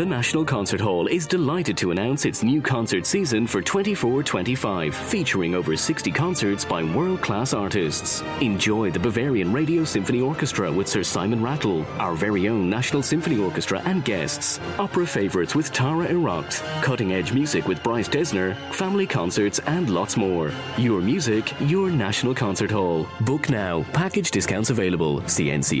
The National Concert Hall is delighted to announce its new concert season for 24-25, featuring over 60 concerts by world-class artists. Enjoy the Bavarian Radio Symphony Orchestra with Sir Simon Rattle, our very own National Symphony Orchestra and guests, opera favourites with Tara Erocht, cutting-edge music with Bryce Dessner, family concerts and lots more. Your music, your National Concert Hall. Book now. Package discounts available. cnch.ie.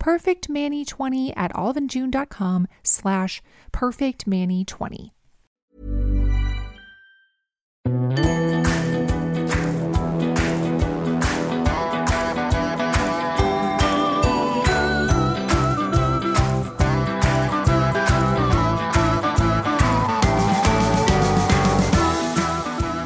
PERFECTMANNY20 at oliveandjune.com/PERFECTMANNY20.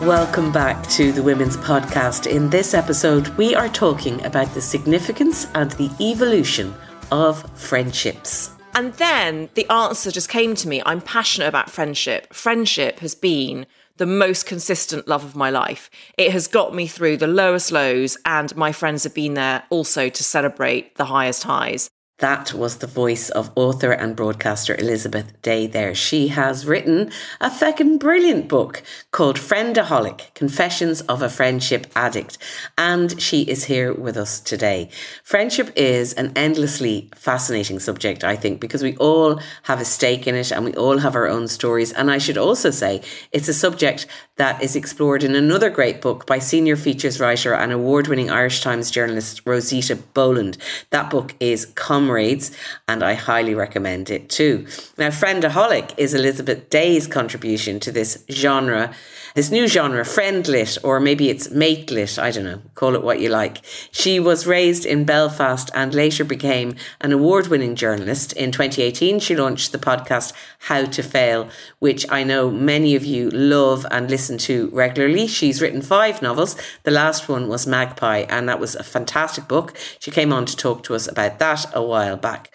Welcome back to the Women's Podcast. In this episode, we are talking about the significance and the evolution of friendships. And then the answer just came to me. I'm passionate about friendship. Friendship has been the most consistent love of my life. It has got me through the lowest lows, and my friends have been there also to celebrate the highest highs. That was the voice of author and broadcaster Elizabeth Day there. She has written a feckin' brilliant book called Friendaholic, Confessions of a Friendship Addict. And she is here with us today. Friendship is an endlessly fascinating subject, I think, because we all have a stake in it and we all have our own stories. And I should also say it's a subject that is explored in another great book by senior features writer and award-winning Irish Times journalist Rosita Boland. That book is Comrades, and I highly recommend it too. Now, Friendaholic is Elizabeth Day's contribution to this genre, this new genre, Friendlit, or maybe it's Matelit, I don't know, call it what you like. She was raised in Belfast and later became an award-winning journalist. In 2018, she launched the podcast How to Fail, which I know many of you love and listen to regularly. She's written 5 novels. The last one was Magpie, and that was a fantastic book. She came on to talk to us about that a while back.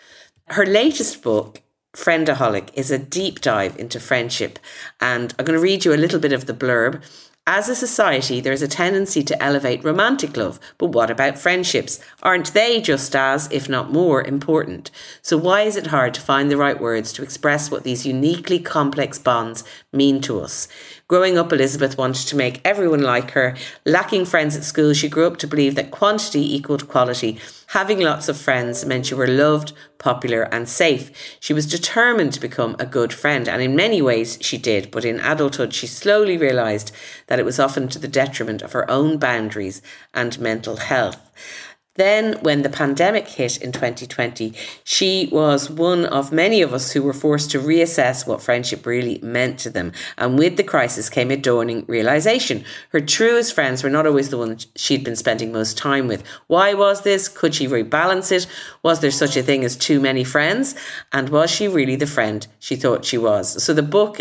Her latest book, Friendaholic, is a deep dive into friendship, and I'm going to read you a little bit of the blurb. As a society, there is a tendency to elevate romantic love, but what about friendships? Aren't they just as, if not more, important? So why is it hard to find the right words to express what these uniquely complex bonds mean to us? Growing up, Elizabeth wanted to make everyone like her. Lacking friends at school, she grew up to believe that quantity equaled quality. Having lots of friends meant you were loved, popular and safe. She was determined to become a good friend, and in many ways she did, but in adulthood she slowly realised that it was often to the detriment of her own boundaries and mental health. Then when the pandemic hit in 2020, she was one of many of us who were forced to reassess what friendship really meant to them. And with the crisis came a dawning realisation. Her truest friends were not always the ones she'd been spending most time with. Why was this? Could she rebalance it? Was there such a thing as too many friends? And was she really the friend she thought she was? So the book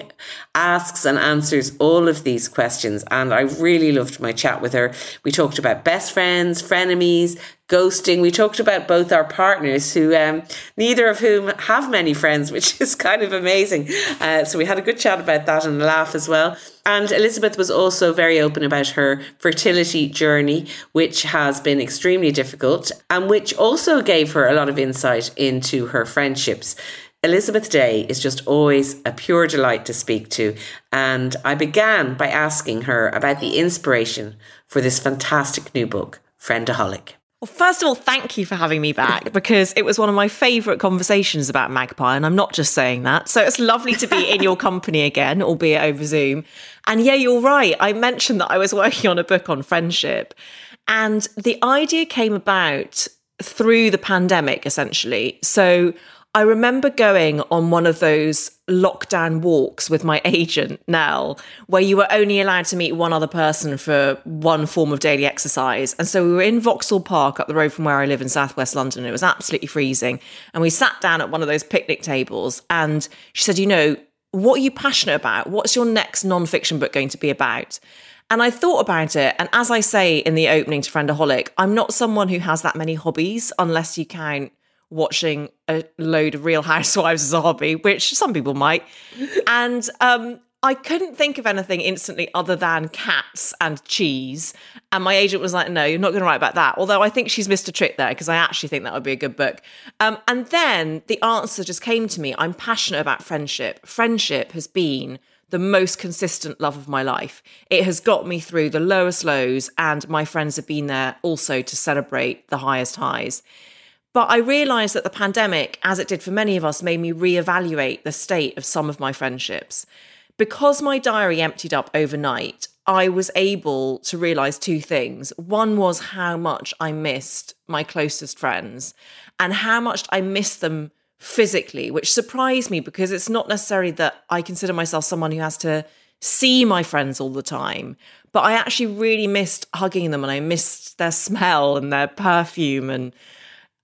asks and answers all of these questions. And I really loved my chat with her. We talked about best friends, frenemies, ghosting. We talked about both our partners, who neither of whom have many friends, which is kind of amazing. So we had a good chat about that and a laugh as well. And Elizabeth was also very open about her fertility journey, which has been extremely difficult and which also gave her a lot of insight into her friendships. Elizabeth Day is just always a pure delight to speak to, and I began by asking her about the inspiration for this fantastic new book, Friendaholic. Well, first of all, thank you for having me back, because it was one of my favourite conversations about Magpie, and I'm not just saying that. So it's lovely to be in your company again, albeit over Zoom. And yeah, you're right. I mentioned that I was working on a book on friendship, and the idea came about through the pandemic, essentially. So I remember going on one of those lockdown walks with my agent, Nell, where you were only allowed to meet one other person for one form of daily exercise. And so we were in Vauxhall Park up the road from where I live in Southwest London. It was absolutely freezing. And we sat down at one of those picnic tables and she said, you know, what are you passionate about? What's your next non-fiction book going to be about? And I thought about it. And as I say in the opening to Friendaholic, I'm not someone who has that many hobbies unless you count watching a load of Real Housewives as a hobby, which some people might. And I couldn't think of anything instantly other than cats and cheese. And my agent was like, no, you're not going to write about that. Although I think she's missed a trick there because I actually think that would be a good book. And then the answer just came to me. I'm passionate about friendship. Friendship has been the most consistent love of my life. It has got me through the lowest lows, and my friends have been there also to celebrate the highest highs. But I realised that the pandemic, as it did for many of us, made me reevaluate the state of some of my friendships. Because my diary emptied up overnight, I was able to realise two things. One was how much I missed my closest friends and how much I missed them physically, which surprised me because it's not necessarily that I consider myself someone who has to see my friends all the time, but I actually really missed hugging them and I missed their smell and their perfume and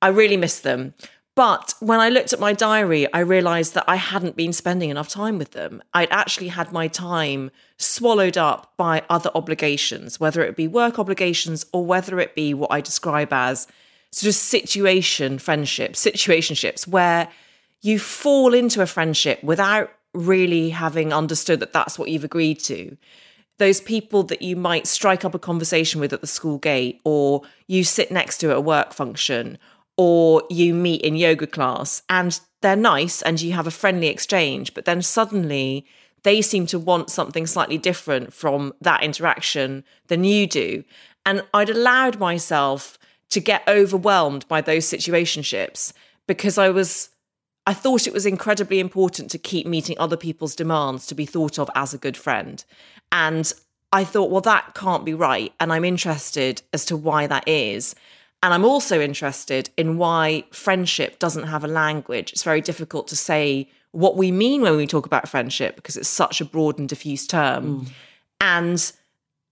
I really missed them. But when I looked at my diary, I realised that I hadn't been spending enough time with them. I'd actually had my time swallowed up by other obligations, whether it be work obligations or whether it be what I describe as sort of situationships, where you fall into a friendship without really having understood that that's what you've agreed to. Those people that you might strike up a conversation with at the school gate, or you sit next to at a work function, or you meet in yoga class, and they're nice and you have a friendly exchange, but then suddenly they seem to want something slightly different from that interaction than you do. And I'd allowed myself to get overwhelmed by those situationships because I thought it was incredibly important to keep meeting other people's demands to be thought of as a good friend. And I thought, well, that can't be right. And I'm interested as to why that is. And I'm also interested in why friendship doesn't have a language. It's very difficult to say what we mean when we talk about friendship because it's such a broad and diffuse term. Mm. And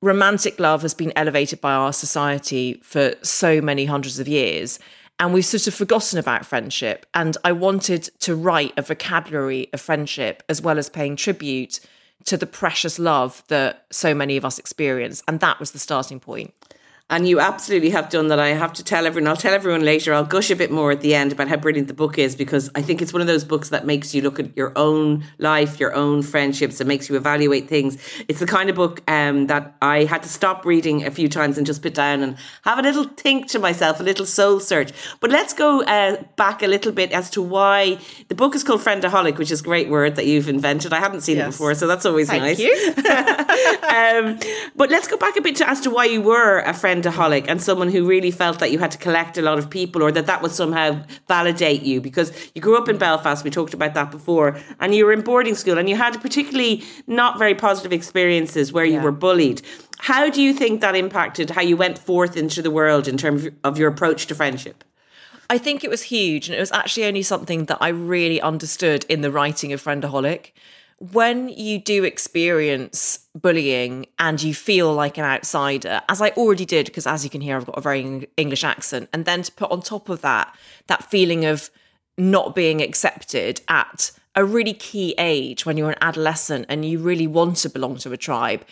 romantic love has been elevated by our society for so many hundreds of years. And we've sort of forgotten about friendship. And I wanted to write a vocabulary of friendship as well as paying tribute to the precious love that so many of us experience. And that was the starting point. And you absolutely have done that. I have to tell everyone, I'll tell everyone later, I'll gush a bit more at the end about how brilliant the book is, because I think it's one of those books that makes you look at your own life, your own friendships, it makes you evaluate things. It's the kind of book that I had to stop reading a few times and just put down and have a little think to myself, a little soul search. But let's go back a little bit as to why the book is called Friendaholic, which is a great word that you've invented. I hadn't seen it before, so that's always nice. Thank you. But let's go back a bit as to why you were a friend. Friendaholic, and someone who really felt that you had to collect a lot of people, or that would somehow validate you, because you grew up in Belfast, we talked about that before, and you were in boarding school and you had particularly not very positive experiences where you were bullied. How do you think that impacted how you went forth into the world in terms of your approach to friendship? I think it was huge, and it was actually only something that I really understood in the writing of Friendaholic. When you do experience bullying and you feel like an outsider, as I already did, because as you can hear, I've got a very English accent, and then to put on top of that feeling of not being accepted at a really key age when you're an adolescent and you really want to belong to a tribe,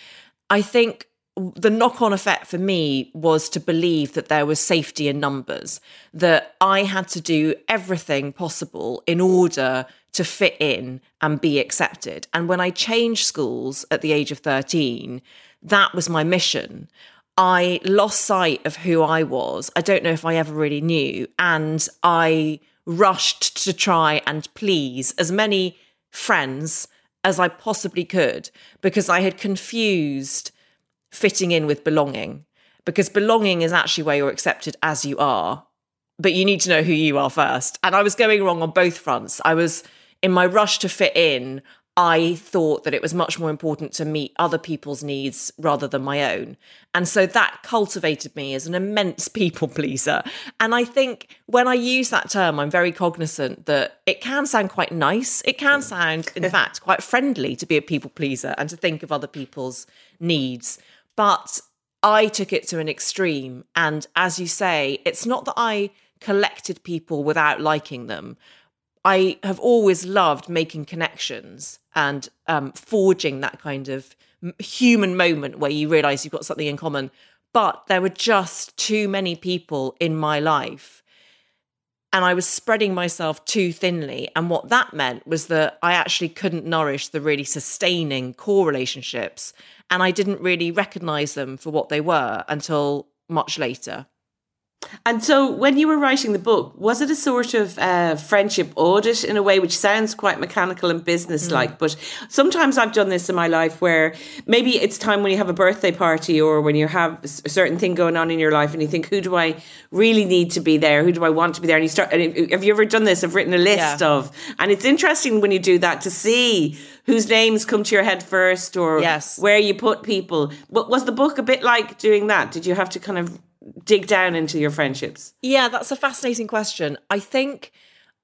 I think the knock-on effect for me was to believe that there was safety in numbers, that I had to do everything possible in order to fit in and be accepted. And when I changed schools at the age of 13, that was my mission. I lost sight of who I was. I don't know if I ever really knew. And I rushed to try and please as many friends as I possibly could, because I had confused fitting in with belonging. Because belonging is actually where you're accepted as you are, but you need to know who you are first. And I was going wrong on both fronts. I was in my rush to fit in, I thought that it was much more important to meet other people's needs rather than my own. And so that cultivated me as an immense people pleaser. And I think when I use that term, I'm very cognizant that it can sound quite nice. It can sound, in fact, quite friendly to be a people pleaser and to think of other people's needs. But I took it to an extreme. And as you say, it's not that I collected people without liking them. I have always loved making connections and forging that kind of human moment where you realise you've got something in common. But there were just too many people in my life and I was spreading myself too thinly. And what that meant was that I actually couldn't nourish the really sustaining core relationships, and I didn't really recognise them for what they were until much later. And so when you were writing the book, was it a sort of friendship audit in a way, which sounds quite mechanical and business-like, but sometimes I've done this in my life where maybe it's time when you have a birthday party or when you have a certain thing going on in your life and you think, who do I really need to be there? Who do I want to be there? And you start, and have you ever done this? I've written a list of, and it's interesting when you do that to see whose names come to your head first or where you put people. But was the book a bit like doing that? Did you have to kind of dig down into your friendships? Yeah, that's a fascinating question. I think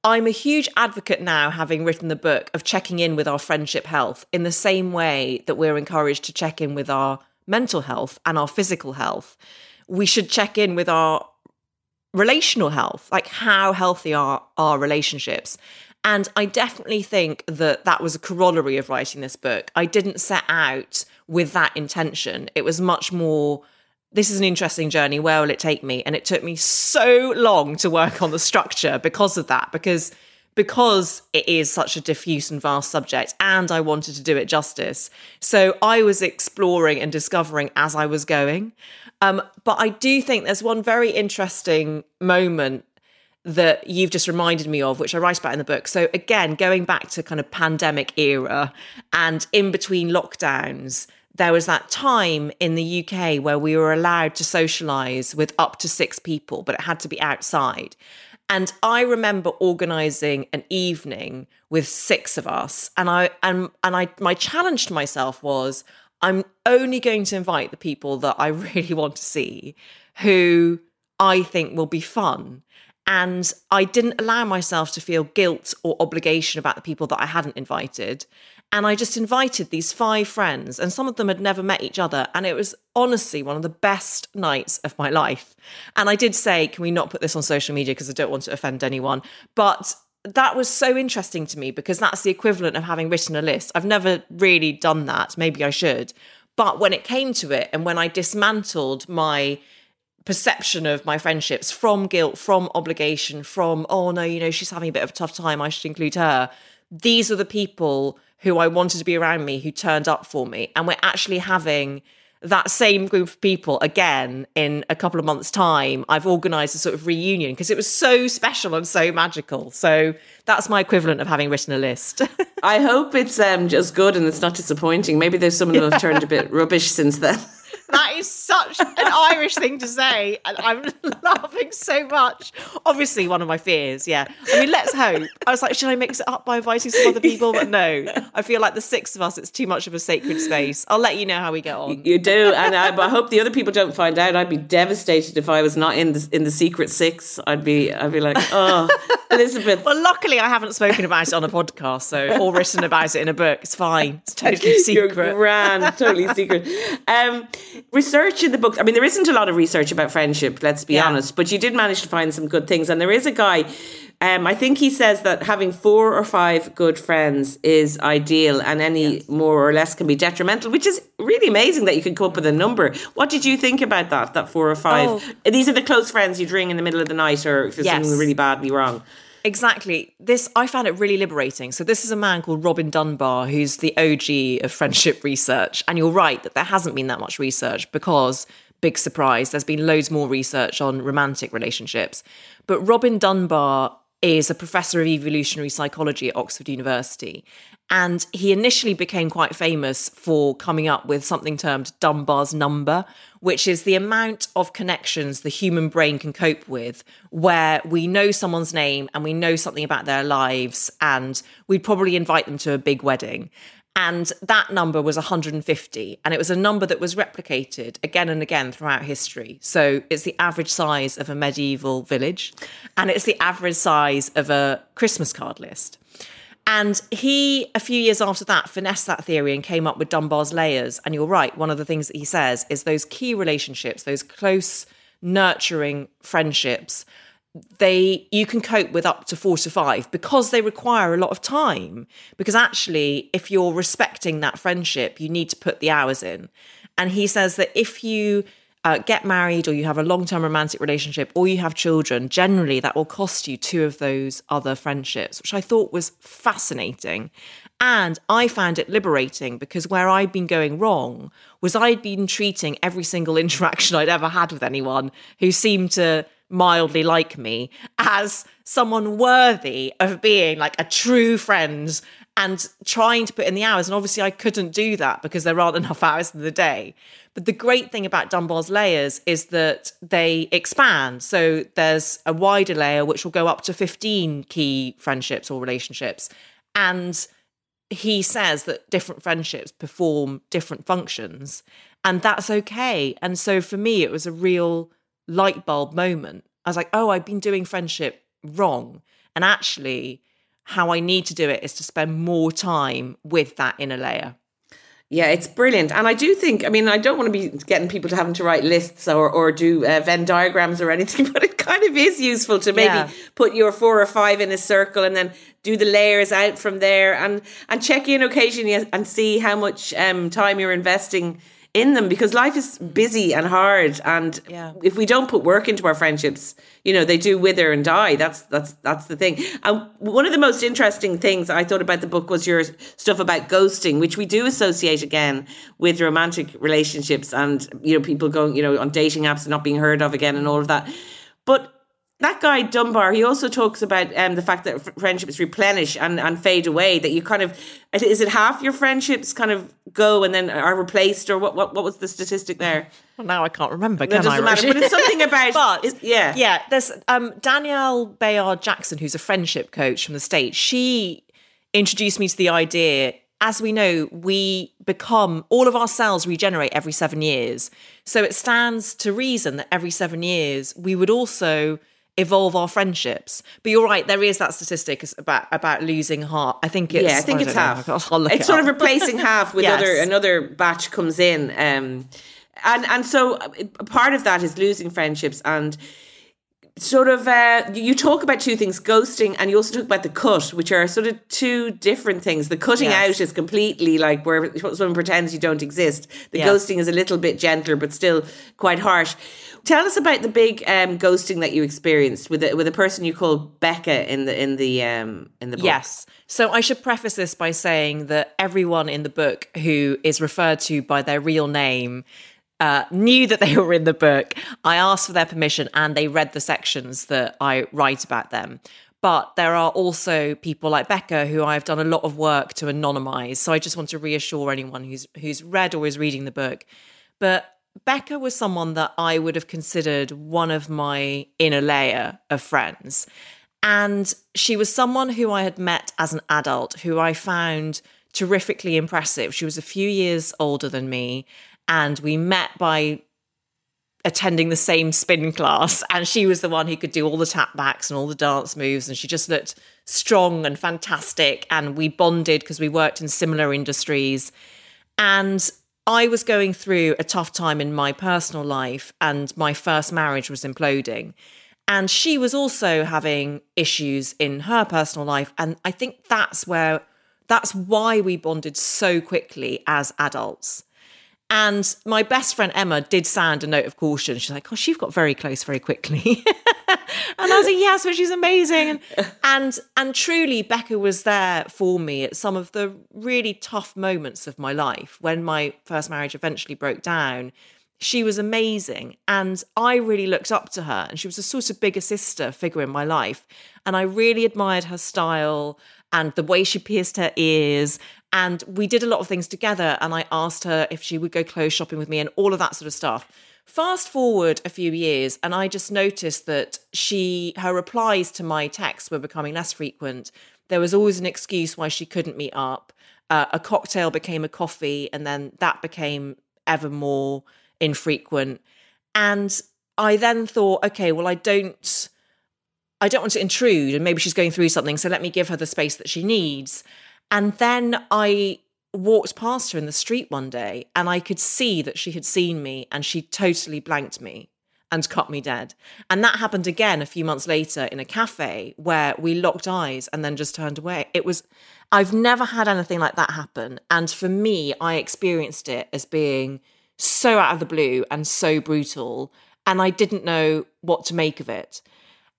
I'm a huge advocate now, having written the book, of checking in with our friendship health in the same way that we're encouraged to check in with our mental health and our physical health. We should check in with our relational health, like how healthy are our relationships. And I definitely think that that was a corollary of writing this book. I didn't set out with that intention. It was much more, this is an interesting journey, where will it take me? And it took me so long to work on the structure because of that, because it is such a diffuse and vast subject, and I wanted to do it justice. So I was exploring and discovering as I was going. But I do think there's one very interesting moment that you've just reminded me of, which I write about in the book. So again, going back to kind of pandemic era and in between lockdowns, there was that time in the UK where we were allowed to socialise with up to 6 people, but it had to be outside. And I remember organising an evening with 6 of us. And I my challenge to myself was, I'm only going to invite the people that I really want to see, who I think will be fun. And I didn't allow myself to feel guilt or obligation about the people that I hadn't invited. And I just invited these 5 friends, and some of them had never met each other. And it was honestly one of the best nights of my life. And I did say, can we not put this on social media because I don't want to offend anyone? But that was so interesting to me because that's the equivalent of having written a list. I've never really done that. Maybe I should. But when it came to it, and when I dismantled my perception of my friendships from guilt, from obligation, from, oh no, you know, she's having a bit of a tough time, I should include her. These are the people who I wanted to be around me, who turned up for me. And we're actually having that same group of people again in a couple of months' time. I've organised a sort of reunion because it was so special and so magical. So that's my equivalent of having written a list. I hope it's just good and it's not disappointing. Maybe there's someone who have turned a bit rubbish since then. That is such an Irish thing to say, and I'm laughing so much. Obviously, one of my fears, yeah. I mean, let's hope. I was like, should I mix it up by inviting some other people? But no, I feel like the 6 of us, it's too much of a sacred space. I'll let you know how we get on. You do, and I hope the other people don't find out. I'd be devastated if I was not in the secret 6. I'd be like, oh, Elizabeth. Well, luckily, I haven't spoken about it on a podcast, so or written about it in a book. It's fine. It's totally secret. You're grand, totally secret. Research in the book, I mean, there isn't a lot of research about friendship, let's be honest, but you did manage to find some good things. And there is a guy, I think he says that having 4 or 5 good friends is ideal, and any more or less can be detrimental, which is really amazing that you can come up with a number. What did you think about that 4 or 5? Oh. These are the close friends you'd ring in the middle of the night or if there's something really badly wrong. Exactly. This, I found it really liberating. So this is a man called Robin Dunbar, who's the OG of friendship research. And you're right that there hasn't been that much research because, big surprise, there's been loads more research on romantic relationships. But Robin Dunbar is a professor of evolutionary psychology at Oxford University. And he initially became quite famous for coming up with something termed Dunbar's number, which is the amount of connections the human brain can cope with, where we know someone's name and we know something about their lives, and we'd probably invite them to a big wedding. And that number was 150, and it was a number that was replicated again and again throughout history. So it's the average size of a medieval village, and it's the average size of a Christmas card list. And he, a few years after that, finessed that theory and came up with Dunbar's layers. And you're right, one of the things that he says is those key relationships, those close, nurturing friendships, you can cope with up to 4 to 5 because they require a lot of time. Because actually, if you're respecting that friendship, you need to put the hours in. And he says that if you get married or you have a long-term romantic relationship or you have children, generally that will cost you 2 of those other friendships, which I thought was fascinating. And I found it liberating because where I'd been going wrong was I'd been treating every single interaction I'd ever had with anyone who seemed to mildly like me as someone worthy of being like a true friend and trying to put in the hours. And obviously I couldn't do that because there aren't enough hours in the day. But the great thing about Dunbar's layers is that they expand. So there's a wider layer, which will go up to 15 key friendships or relationships. And he says that different friendships perform different functions, and that's okay. And so for me, it was a real light bulb moment. I was like, oh, I've been doing friendship wrong. And actually, how I need to do it is to spend more time with that inner layer. Yeah, it's brilliant. And I do think, I mean, I don't want to be getting people to having to write lists or do Venn diagrams or anything, but it kind of is useful to maybe put your 4 or 5 in a circle and then do the layers out from there and check in occasionally and see how much time you're investing in them, because life is busy and hard, and if we don't put work into our friendships, you know, they do wither and die. That's the thing. And one of the most interesting things I thought about the book was your stuff about ghosting, which we do associate again with romantic relationships and, you know, people going, you know, on dating apps and not being heard of again and all of that. But that guy Dunbar, he also talks about the fact that friendships replenish and fade away, that you kind of, is it half your friendships kind of go and then are replaced, or what was the statistic there? Well, now I can't remember, can I? It doesn't matter, but it's something about... Yeah, there's Danielle Bayard-Jackson, who's a friendship coach from the States. She introduced me to the idea, as we know, we become, all of our cells regenerate every 7 years. So it stands to reason that every 7 years we would also evolve our friendships. But you're right, there is that statistic about losing half. I think it's half. I'll look it's it sort up. Of replacing half with another batch comes in. And so part of that is losing friendships and sort of, you talk about 2 things, ghosting, and you also talk about the cut, which are sort of 2 different things. The cutting out is completely like where someone pretends you don't exist. The ghosting is a little bit gentler, but still quite harsh. Tell us about the big ghosting that you experienced with a person you call Becca in the book. Yes. So I should preface this by saying that everyone in the book who is referred to by their real name knew that they were in the book. I asked for their permission and they read the sections that I write about them. But there are also people like Becca who I've done a lot of work to anonymise. So I just want to reassure anyone who's read or is reading the book. But Becca was someone that I would have considered one of my inner layer of friends. And she was someone who I had met as an adult, who I found terrifically impressive. She was a few years older than me. And we met by attending the same spin class. And she was the one who could do all the tap backs and all the dance moves. And she just looked strong and fantastic. And we bonded because we worked in similar industries. And I was going through a tough time in my personal life. And my first marriage was imploding. And she was also having issues in her personal life. And I think that's why we bonded so quickly as adults. And my best friend, Emma, did sound a note of caution. She's like, oh, she got very close very quickly. And I was like, yes, but she's amazing. And truly, Becca was there for me at some of the really tough moments of my life. When my first marriage eventually broke down, She was amazing, and I really looked up to her, and she was a sort of bigger sister figure in my life, and I really admired her style and the way she pierced her ears, and we did a lot of things together, and I asked her if she would go clothes shopping with me and all of that sort of stuff. Fast forward a few years, and I just noticed that her replies to my texts were becoming less frequent. There was always an excuse why she couldn't meet up. A cocktail became a coffee, and then that became ever more infrequent. And I then thought, okay, well, I don't want to intrude, and maybe she's going through something, so let me give her the space that she needs. And then I walked past her in the street one day, and I could see that she had seen me, and she totally blanked me and cut me dead. And that happened again a few months later in a cafe where we locked eyes and then just turned away. I've never had anything like that happen. And for me, I experienced it as being so out of the blue and so brutal, and I didn't know what to make of it.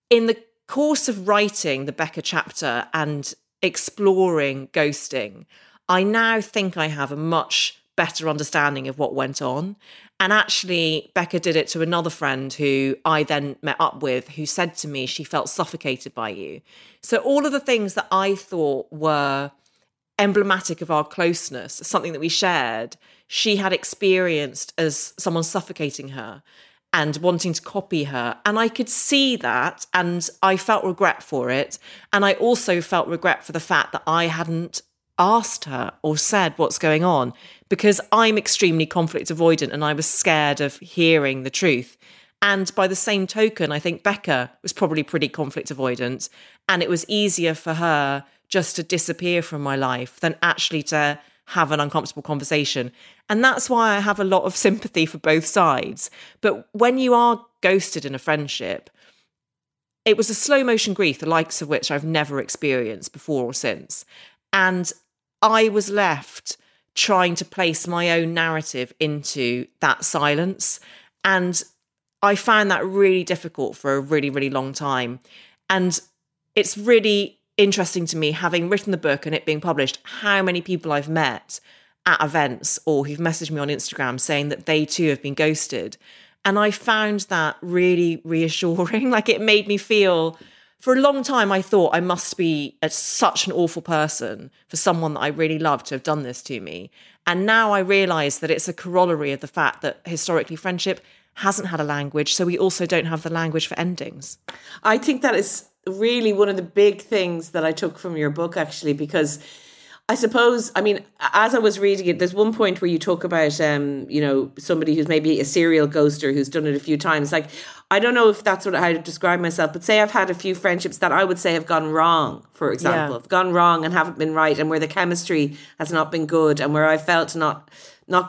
In the course of writing the Becca chapter and exploring ghosting, I now think I have a much better understanding of what went on. And actually, Becca did it to another friend who I then met up with, who said to me she felt suffocated by you. So all of the things that I thought were emblematic of our closeness, something that we shared, she had experienced as someone suffocating her and wanting to copy her. And I could see that, and I felt regret for it. And I also felt regret for the fact that I hadn't asked her or said what's going on, because I'm extremely conflict avoidant and I was scared of hearing the truth. And by the same token, I think Becca was probably pretty conflict avoidant, and it was easier for her just to disappear from my life than actually to have an uncomfortable conversation. And that's why I have a lot of sympathy for both sides. But when you are ghosted in a friendship, it was a slow motion grief, the likes of which I've never experienced before or since. And I was left trying to place my own narrative into that silence. And I found that really difficult for a really, really long time. And it's really interesting to me, having written the book and it being published, how many people I've met at events or who've messaged me on Instagram saying that they too have been ghosted. And I found that really reassuring. Like, it made me feel, for a long time, I thought I must be such an awful person for someone that I really love to have done this to me. And now I realise that it's a corollary of the fact that historically friendship hasn't had a language, so we also don't have the language for endings. I think that is really one of the big things that I took from your book, actually, because I suppose, I mean, as I was reading it, there's one point where you talk about, somebody who's maybe a serial ghoster who's done it a few times. Like, I don't know if that's how to describe myself, but say I've had a few friendships that I would say have gone wrong, for example, have gone wrong and haven't been right, and where the chemistry has not been good, and where I felt not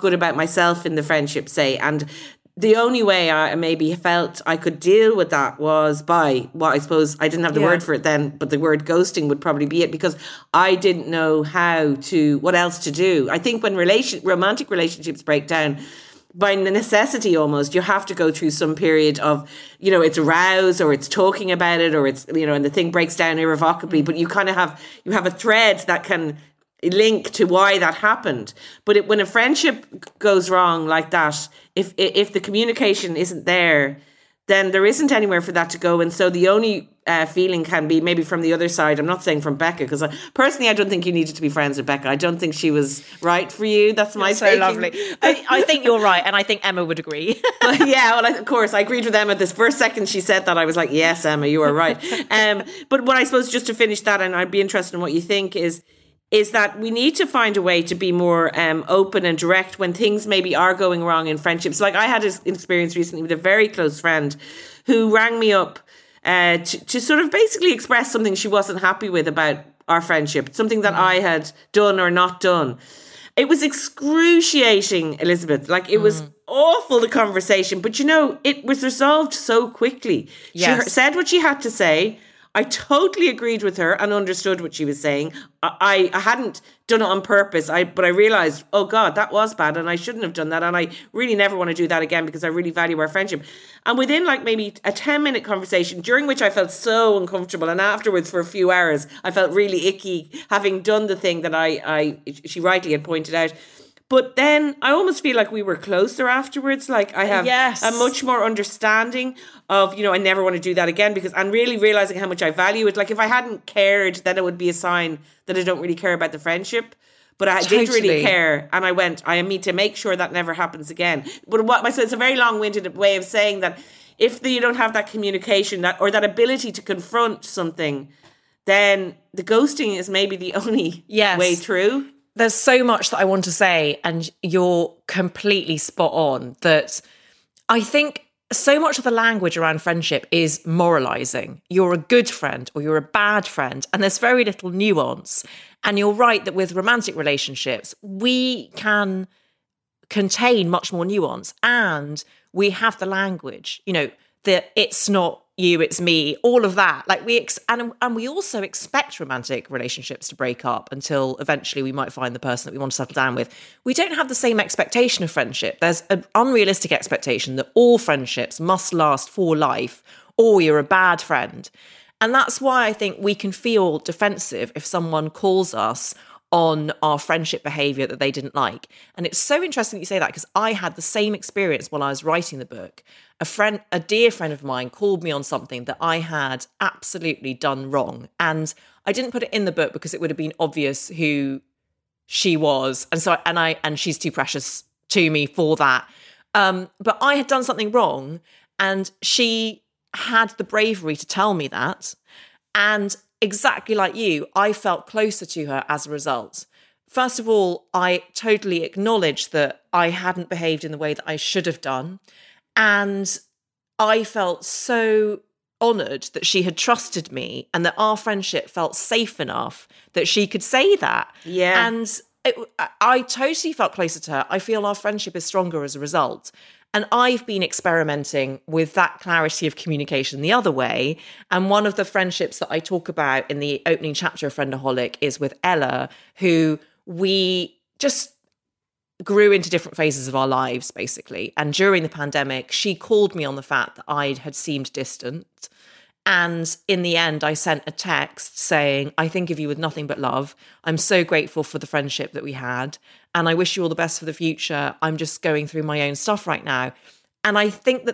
good about myself in the friendship, say, and the only way I maybe felt I could deal with that was by, well, I suppose I didn't have the word for it then, but the word ghosting would probably be it, because I didn't know what else to do. I think when romantic relationships break down, by necessity almost, you have to go through some period of, it's rows or it's talking about it or it's, and the thing breaks down irrevocably, but you kind of have a thread that can link to why that happened. But when a friendship goes wrong like that, if the communication isn't there, then there isn't anywhere for that to go. And so the only feeling can be maybe from the other side. I'm not saying from Becca, because personally, I don't think you needed to be friends with Becca. I don't think she was right for you. That's my so lovely. I think you're right, and I think Emma would agree. But yeah, well, of course, I agreed with Emma. This first second she said that, I was like, yes, Emma, you are right. But what I suppose, just to finish that, and I'd be interested in what you think, is that we need to find a way to be more open and direct when things maybe are going wrong in friendships. Like, I had an experience recently with a very close friend who rang me up to sort of basically express something she wasn't happy with about our friendship, something that I had done or not done. It was excruciating, Elizabeth. Like, it was awful, the conversation, but it was resolved so quickly. Yes. She said what she had to say. I totally agreed with her and understood what she was saying. I hadn't done it on purpose, but I realised, oh God, that was bad and I shouldn't have done that, and I really never want to do that again because I really value our friendship. And within like maybe a 10-minute conversation, during which I felt so uncomfortable, and afterwards for a few hours I felt really icky having done the thing that she rightly had pointed out. But then I almost feel like we were closer afterwards. Like I have a much more understanding of, you know, I never want to do that again, because I'm really realizing how much I value it. Like if I hadn't cared, then it would be a sign that I don't really care about the friendship. But I did really care, and I went, I need to make sure that never happens again. But so it's a very long-winded way of saying that if you don't have that communication, that or that ability to confront something, then the ghosting is maybe the only way through. There's so much that I want to say, and you're completely spot on, that I think so much of the language around friendship is moralizing. You're a good friend or you're a bad friend, and there's very little nuance. And you're right that with romantic relationships, we can contain much more nuance, and we have the language, you know, that it's not you, it's me, all of that. Like and we also expect romantic relationships to break up until eventually we might find the person that we want to settle down with. We don't have the same expectation of friendship. There's an unrealistic expectation that all friendships must last for life, or you're a bad friend. And that's why I think we can feel defensive if someone calls us on our friendship behaviour that they didn't like. And it's so interesting that you say that, because I had the same experience while I was writing the book. A dear friend of mine called me on something that I had absolutely done wrong. And I didn't put it in the book because it would have been obvious who she was. And so, and she's too precious to me for that. But I had done something wrong, and she had the bravery to tell me that. And exactly like you, I felt closer to her as a result. First of all, I totally acknowledged that I hadn't behaved in the way that I should have done. And I felt so honoured that she had trusted me, and that our friendship felt safe enough that she could say that. Yeah. And I totally felt closer to her. I feel our friendship is stronger as a result. And I've been experimenting with that clarity of communication the other way. And one of the friendships that I talk about in the opening chapter of Friendaholic is with Ella, who we just grew into different phases of our lives, basically. And during the pandemic, she called me on the fact that I had seemed distant. And in the end, I sent a text saying, I think of you with nothing but love. I'm so grateful for the friendship that we had, and I wish you all the best for the future. I'm just going through my own stuff right now. And I think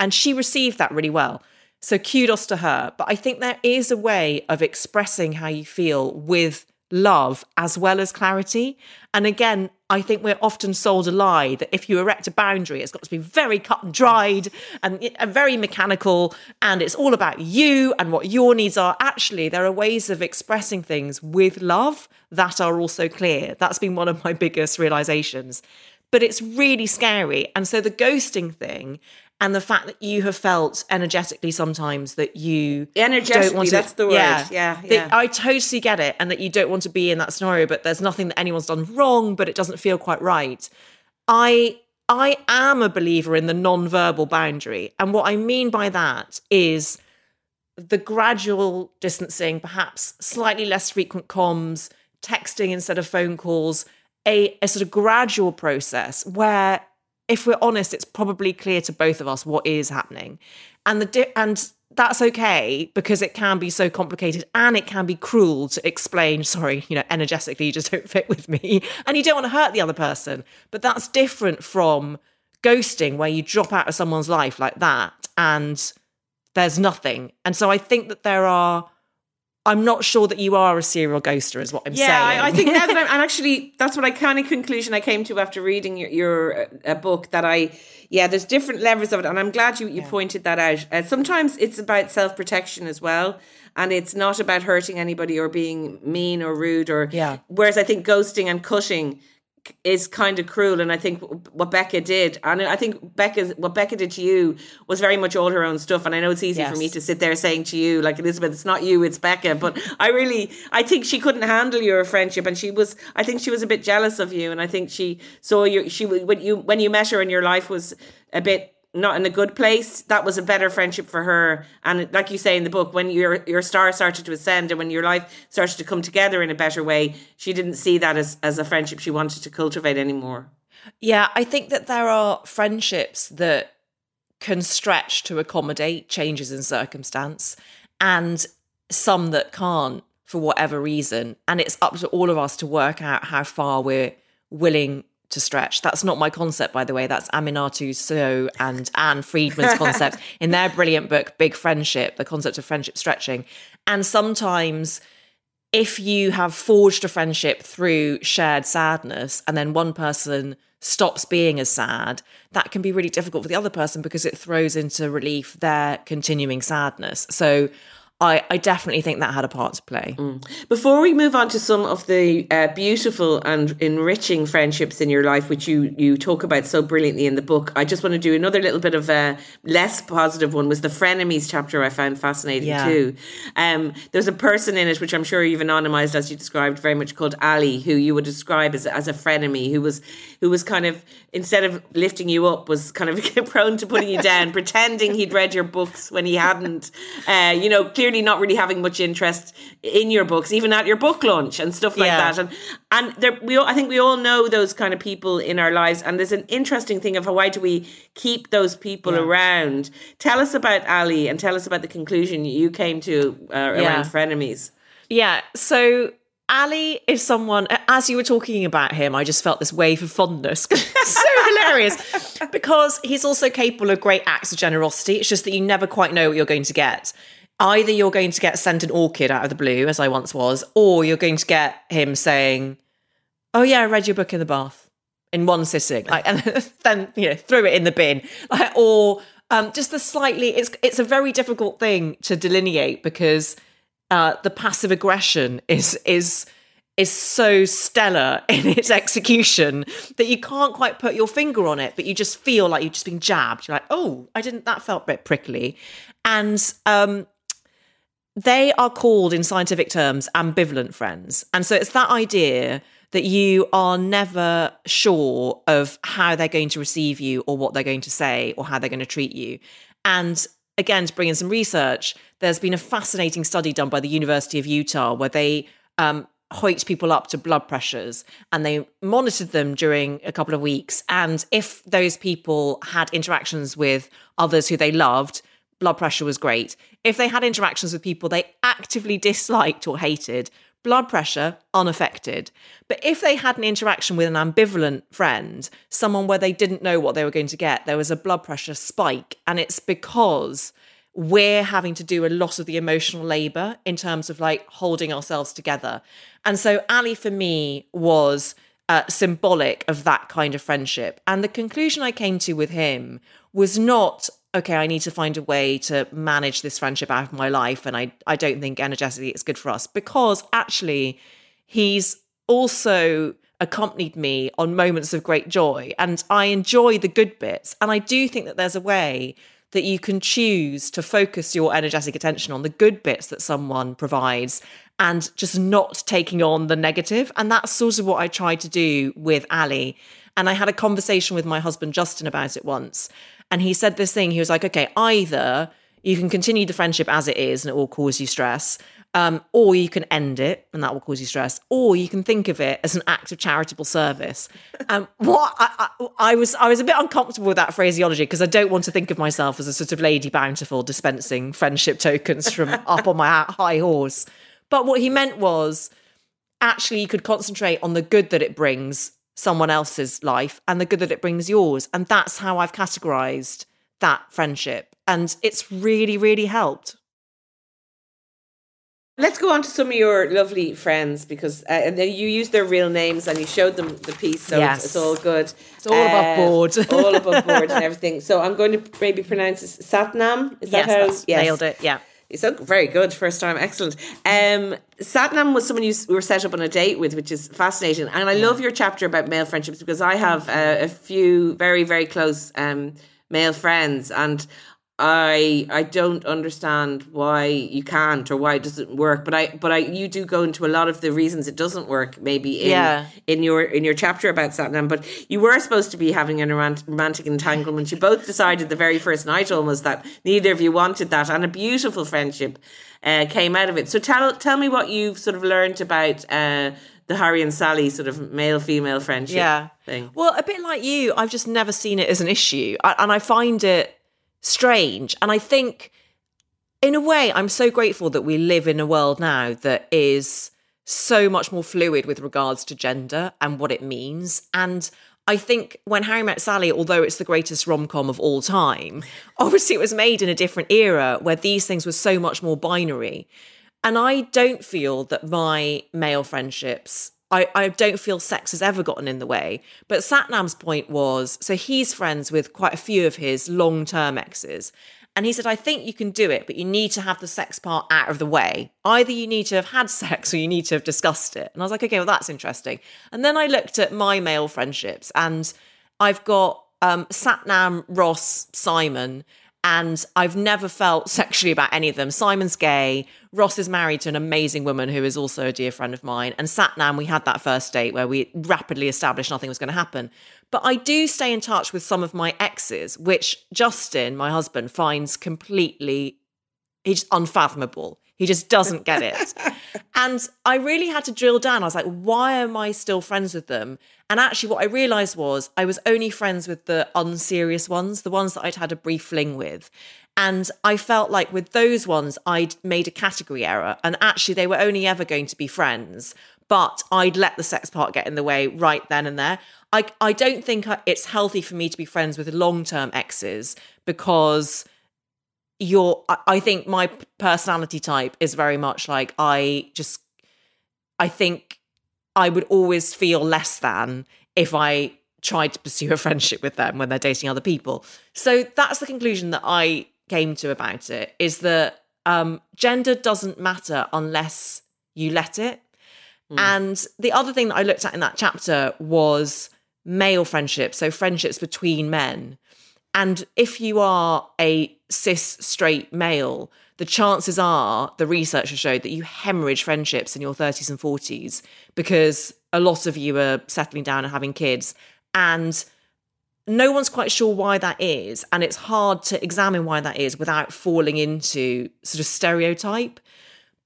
and she received that really well. So kudos to her. But I think there is a way of expressing how you feel with love as well as clarity. And again, I think we're often sold a lie that if you erect a boundary, it's got to be very cut and dried and very mechanical, and it's all about you and what your needs are. Actually, there are ways of expressing things with love that are also clear. That's been one of my biggest realizations. But it's really scary. And so the ghosting thing, and the fact that you have felt energetically sometimes that you don't want to, that's the word. Yeah. I totally get it, and that you don't want to be in that scenario, but there's nothing that anyone's done wrong, but it doesn't feel quite right. I am a believer in the non-verbal boundary. And what I mean by that is the gradual distancing, perhaps slightly less frequent comms, texting instead of phone calls, a sort of gradual process where, if we're honest, it's probably clear to both of us what is happening. And and that's okay, because it can be so complicated, and it can be cruel to explain, sorry, you know, energetically, you just don't fit with me, and you don't want to hurt the other person. But that's different from ghosting, where you drop out of someone's life like that and there's nothing. And so I think that I'm not sure that you are a serial ghoster, is what I'm saying. Yeah, I think now that I'm actually, that's what I kind of conclusion I came to after reading your book, that there's different levels of it. And I'm glad you pointed that out. Sometimes it's about self-protection as well. And it's not about hurting anybody or being mean or rude. Whereas I think ghosting and cutting is kind of cruel. And I think what Becca did, and I think what Becca did to you was very much all her own stuff. And I know it's easy for me to sit there saying to you, like, Elizabeth, it's not you, it's Becca. But I think she couldn't handle your friendship. And I think she was a bit jealous of you. And I think she saw when you met her and your life was a bit not in a good place, that was a better friendship for her. And like you say in the book, when your star started to ascend and when your life started to come together in a better way, she didn't see that as a friendship she wanted to cultivate anymore. Yeah, I think that there are friendships that can stretch to accommodate changes in circumstance, and some that can't for whatever reason. And it's up to all of us to work out how far we're willing to stretch. That's not my concept, by the way. That's Aminatu Sow and Anne Friedman's concept in their brilliant book, Big Friendship, the concept of friendship stretching. And sometimes if you have forged a friendship through shared sadness and then one person stops being as sad, that can be really difficult for the other person because it throws into relief their continuing sadness. So I definitely think that had a part to play. Mm. Before we move on to some of the beautiful and enriching friendships in your life, which you talk about so brilliantly in the book, I just want to do another little bit of a less positive one. Was the frenemies chapter I found fascinating too. There's a person in it, which I'm sure you've anonymized as you described very much, called Ali, who you would describe as a frenemy, who was kind of, instead of lifting you up, was kind of prone to putting you down, pretending he'd read your books when he hadn't, clearly not really having much interest in your books, even at your book launch and stuff like that. And there, I think we all know those kind of people in our lives. And there's an interesting thing of why do we keep those people around? Tell us about Ali and tell us about the conclusion you came to around frenemies. Yeah, so Ali is someone, as you were talking about him, I just felt this wave of fondness. So hilarious. Because he's also capable of great acts of generosity. It's just that you never quite know what you're going to get. Either you're going to get sent an orchid out of the blue, as I once was, or you're going to get him saying, oh yeah, I read your book in the bath in one sitting, like, and then threw it in the bin, like, or just the slightly, it's a very difficult thing to delineate because the passive aggression is so stellar in its execution that you can't quite put your finger on it, but you just feel like you're just being jabbed. You're like, oh, that felt a bit prickly. And they are called, in scientific terms, ambivalent friends. And so it's that idea that you are never sure of how they're going to receive you or what they're going to say or how they're going to treat you. And again, to bring in some research, there's been a fascinating study done by the University of Utah where they hoiked people up to blood pressures and they monitored them during a couple of weeks. And if those people had interactions with others who they loved, blood pressure was great. If they had interactions with people they actively disliked or hated, blood pressure unaffected. But if they had an interaction with an ambivalent friend, someone where they didn't know what they were going to get, there was a blood pressure spike. And it's because we're having to do a lot of the emotional labor in terms of like holding ourselves together. And so Ali for me was symbolic of that kind of friendship. And the conclusion I came to with him was not, okay, I need to find a way to manage this friendship out of my life. And I don't think energetically it's good for us, because actually he's also accompanied me on moments of great joy and I enjoy the good bits. And I do think that there's a way that you can choose to focus your energetic attention on the good bits that someone provides and just not taking on the negative. And that's sort of what I tried to do with Ali. And I had a conversation with my husband, Justin, about it once. And he said this thing, he was like, okay, either you can continue the friendship as it is and it will cause you stress, or you can end it and that will cause you stress, or you can think of it as an act of charitable service. I was a bit uncomfortable with that phraseology because I don't want to think of myself as a sort of Lady Bountiful dispensing friendship tokens from up on my high horse. But what he meant was actually you could concentrate on the good that it brings someone else's life and the good that it brings yours. And that's how I've categorized that friendship. And it's really, really helped. Let's go on to some of your lovely friends, because and then you used their real names and you showed them the piece, so yes, it's all good. It's all above board. All above board and everything. So I'm going to maybe pronounce this Satnam. Is that how? Yes, nailed it, yeah. So very good, first time, excellent. Satnam was someone you were set up on a date with, which is fascinating. And I love your chapter about male friendships, because I have a few very, very close male friends, and I don't understand why you can't or why it doesn't work. But you do go into a lot of the reasons it doesn't work, maybe in your chapter about Satnam. But you were supposed to be having a romantic entanglement. You both decided the very first night almost that neither of you wanted that, and a beautiful friendship came out of it. So tell me what you've sort of learned about the Harry and Sally sort of male-female friendship thing. Well, a bit like you, I've just never seen it as an issue, and I find it strange. And I think in a way I'm so grateful that we live in a world now that is so much more fluid with regards to gender and what it means. And I think When Harry Met Sally, although it's the greatest rom-com of all time, obviously it was made in a different era where these things were so much more binary. And I don't feel that my male friendships, I don't feel sex has ever gotten in the way. But Satnam's point was, so he's friends with quite a few of his long-term exes. And he said, I think you can do it, but you need to have the sex part out of the way. Either you need to have had sex or you need to have discussed it. And I was like, okay, well, that's interesting. And then I looked at my male friendships, and I've got Satnam, Ross, Simon, and I've never felt sexually about any of them. Simon's gay. Ross is married to an amazing woman who is also a dear friend of mine. And Satnam, we had that first date where we rapidly established nothing was going to happen. But I do stay in touch with some of my exes, which Justin, my husband, finds completely, he's unfathomable. He just doesn't get it. And I really had to drill down. I was like, why am I still friends with them? And actually what I realised was I was only friends with the unserious ones, the ones that I'd had a brief fling with. And I felt like with those ones, I'd made a category error. And actually they were only ever going to be friends, but I'd let the sex part get in the way right then and there. I don't think it's healthy for me to be friends with long-term exes because I think my personality type is very much like I think I would always feel less than if I tried to pursue a friendship with them when they're dating other people. So that's the conclusion that I came to about it, is that gender doesn't matter unless you let it. And the other thing that I looked at in that chapter was male friendships, so friendships between men. And if you are a cis straight male, the chances are, the research has showed, that you hemorrhage friendships in your 30s and 40s because a lot of you are settling down and having kids. And no one's quite sure why that is. And it's hard to examine why that is without falling into sort of stereotype.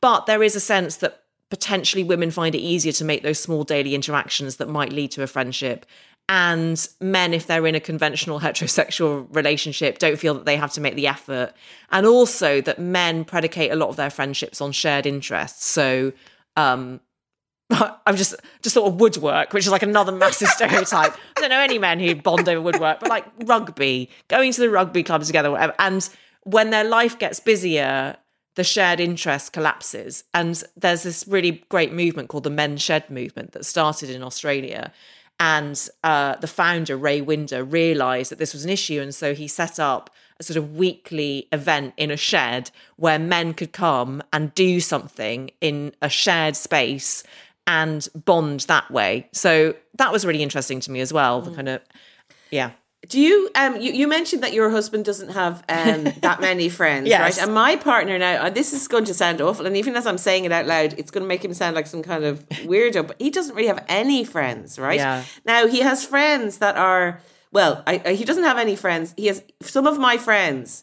But there is a sense that potentially women find it easier to make those small daily interactions that might lead to a friendship. And men, if they're in a conventional heterosexual relationship, don't feel that they have to make the effort. And also that men predicate a lot of their friendships on shared interests. So I'm just sort of woodwork, which is like another massive stereotype. I don't know any men who bond over woodwork, but like rugby, going to the rugby club together, whatever. And when their life gets busier, the shared interest collapses. And there's this really great movement called the Men's Shed movement that started in Australia. And the founder, Ray Winder, realised that this was an issue. And so he set up a sort of weekly event in a shed where men could come and do something in a shared space and bond that way. So that was really interesting to me as well. The kind of, yeah. Do you, you mentioned that your husband doesn't have that many friends, yes. Right? And my partner now, this is going to sound awful, and even as I'm saying it out loud, it's going to make him sound like some kind of weirdo, but he doesn't really have any friends, right? Yeah. Now, he has friends that are, well, he doesn't have any friends. He has, some of my friends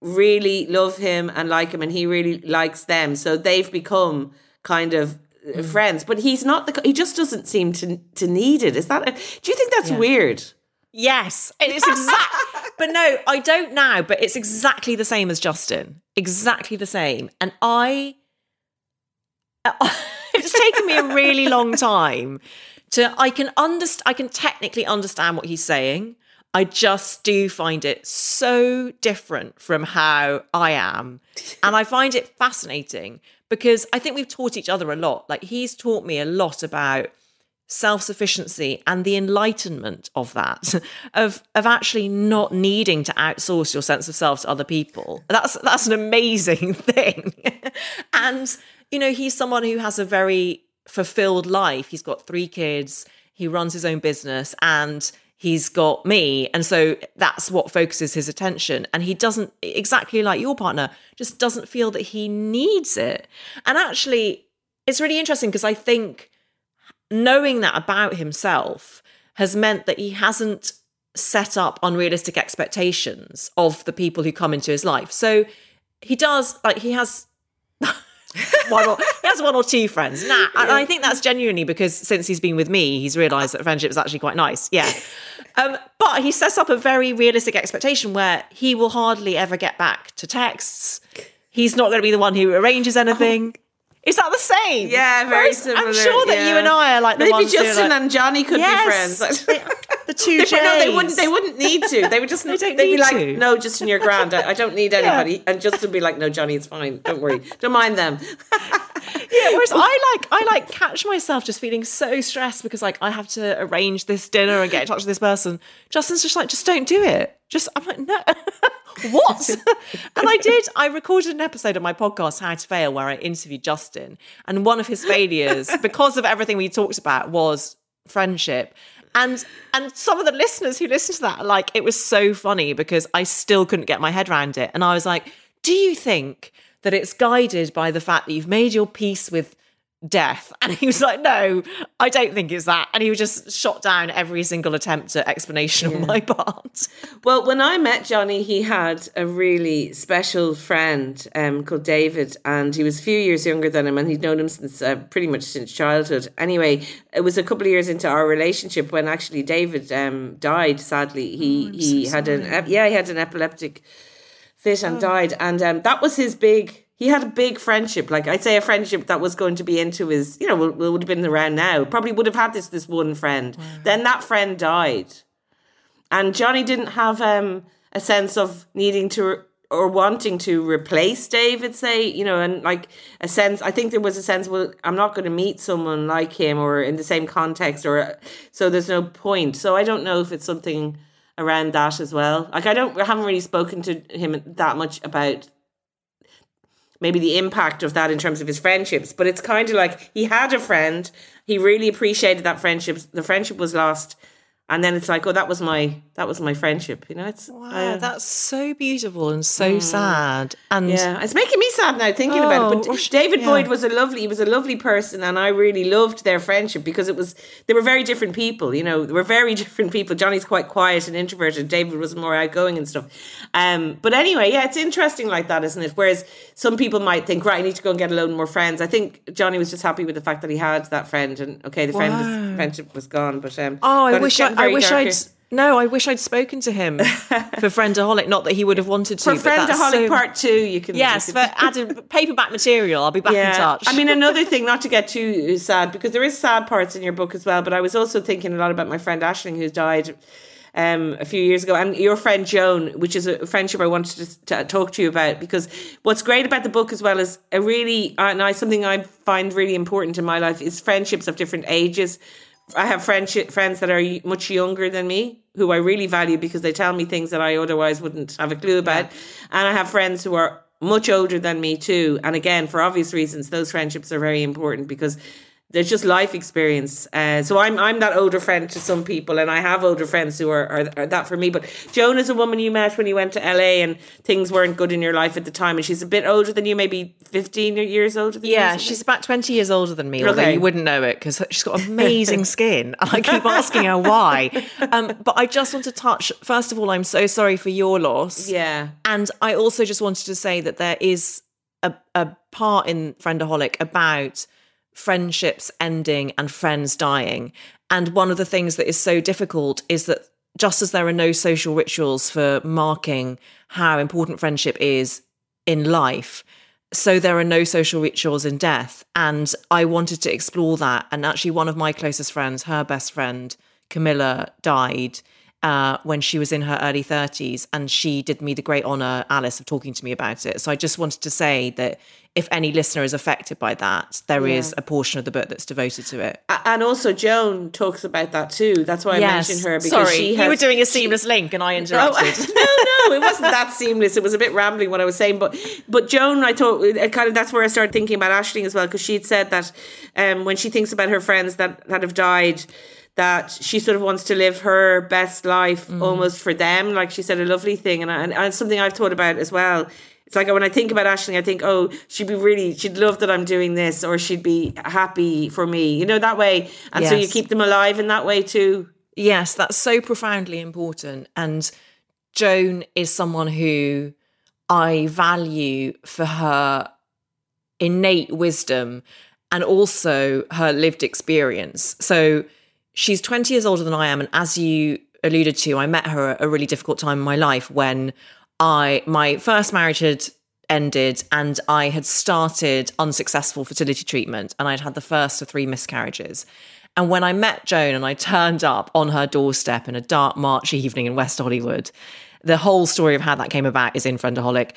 really love him and like him, and he really likes them. So they've become kind of friends, but he's not, he just doesn't seem to need it. Is that, do you think that's weird? Yes, it's exact. But no, I don't now, but it's exactly the same as Justin. Exactly the same. And it's taken me a really long time I can technically understand what he's saying. I just do find it so different from how I am. And I find it fascinating because I think we've taught each other a lot. Like he's taught me a lot about self-sufficiency and the enlightenment of that, of actually not needing to outsource your sense of self to other people. That's an amazing thing. And, you know, he's someone who has a very fulfilled life. He's got 3 kids, he runs his own business, and he's got me. And so that's what focuses his attention. And he doesn't, exactly like your partner, just doesn't feel that he needs it. And actually, it's really interesting because I think knowing that about himself has meant that he hasn't set up unrealistic expectations of the people who come into his life. So he does, like, he has one or two friends. Nah, and I think that's genuinely because since he's been with me, he's realised that friendship is actually quite nice. Yeah. But he sets up a very realistic expectation where he will hardly ever get back to texts. He's not going to be the one who arranges anything. Is that the same? Yeah, very similar. I'm sure that you and I are like the ones who are like, Justin and Johnny could be friends. the 2 days. No, they wouldn't need to. They would just they'd be like, to. No, Justin, you're grand. I don't need anybody. Yeah. And Justin would be like, no, Johnny, it's fine. Don't worry. Don't mind them. Yeah, whereas I catch myself just feeling so stressed because like I have to arrange this dinner and get in touch with this person. Justin's just like, just don't do it. Just I'm like, no. What? And I recorded an episode of my podcast, How to Fail, where I interviewed Justin. And one of his failures, because of everything we talked about, was friendship. And some of the listeners who listened to that, like, it was so funny because I still couldn't get my head around it. And I was like, do you think that it's guided by the fact that you've made your peace with death? And he was like, no, I don't think it's that. And he was just shot down every single attempt at explanation on my part. Well, when I met Johnny, he had a really special friend called David, and he was a few years younger than him, and he'd known him since pretty much since childhood. Anyway, it was a couple of years into our relationship when actually David died, sadly. He had an epileptic fit and died, and that was his big... He had a big friendship, like I'd say a friendship that was going to be into his, you know, would have been around now, probably would have had this one friend. Wow. Then that friend died. And Johnny didn't have a sense of needing to or wanting to replace David, say, you know, and like a sense, I think there was a sense, well, I'm not going to meet someone like him or in the same context, or so there's no point. So I don't know if it's something around that as well. Like I haven't really spoken to him that much about maybe the impact of that in terms of his friendships. But it's kind of like he had a friend. He really appreciated that friendship. The friendship was lost. And then it's like, oh, that was my friendship. You know, it's wow, that's so beautiful and so sad. And yeah, it's making me sad now thinking about it. But David Boyd was a lovely person, and I really loved their friendship because they were very different people. You know, they were very different people. Johnny's quite quiet and introverted. David was more outgoing and stuff. But anyway, yeah, it's interesting like that, isn't it? Whereas some people might think, right, I need to go and get a load more friends. I think Johnny was just happy with the fact that he had that friend, and okay, the friendship was gone. But I wish I'd spoken to him for Friendaholic. Not that he would have wanted to. For Friendaholic Part 2, you can... Yes, for added paperback material, I'll be back in touch. I mean, another thing, not to get too sad, because there is sad parts in your book as well, but I was also thinking a lot about my friend Aisling, who died a few years ago, and your friend Joan, which is a friendship I wanted to talk to you about, because what's great about the book as well is a really... something I find really important in my life is friendships of different ages. I have friends that are much younger than me who I really value because they tell me things that I otherwise wouldn't have a clue about. Yeah. And I have friends who are much older than me too. And again, for obvious reasons, those friendships are very important because there's just life experience. So I'm that older friend to some people, and I have older friends who are that for me. But Joan is a woman you met when you went to LA and things weren't good in your life at the time. And she's a bit older than you, maybe 15 years older than you. Yeah, she's about 20 years older than me, although you wouldn't know it because she's got amazing skin. And I keep asking her why. But I just want to touch, first of all, I'm so sorry for your loss. Yeah. And I also just wanted to say that there is a part in Friendaholic about friendships ending and friends dying. And one of the things that is so difficult is that just as there are no social rituals for marking how important friendship is in life, so there are no social rituals in death. And I wanted to explore that. And actually one of my closest friends, her best friend, Camilla, died when she was in her early 30s, and she did me the great honour, Alice, of talking to me about it. So I just wanted to say that if any listener is affected by that, there is a portion of the book that's devoted to it. And also Joan talks about that too. That's why I mentioned her, because you were doing a seamless link and I interrupted. No, it wasn't that seamless. It was a bit rambling what I was saying. But Joan, I thought, kind of that's where I started thinking about Aisling as well, because she'd said that when she thinks about her friends that have died, that she sort of wants to live her best life almost for them. Like she said, a lovely thing. And something I've thought about as well. It's like when I think about Aisling, I think, oh, she'd love that I'm doing this, or she'd be happy for me, you know, that way. And so you keep them alive in that way too. Yes, that's so profoundly important. And Joan is someone who I value for her innate wisdom and also her lived experience. So she's 20 years older than I am. And as you alluded to, I met her at a really difficult time in my life when my first marriage had ended and I had started unsuccessful fertility treatment and I'd had the first of 3 miscarriages. And when I met Joan and I turned up on her doorstep in a dark March evening in West Hollywood, the whole story of how that came about is in Friendaholic.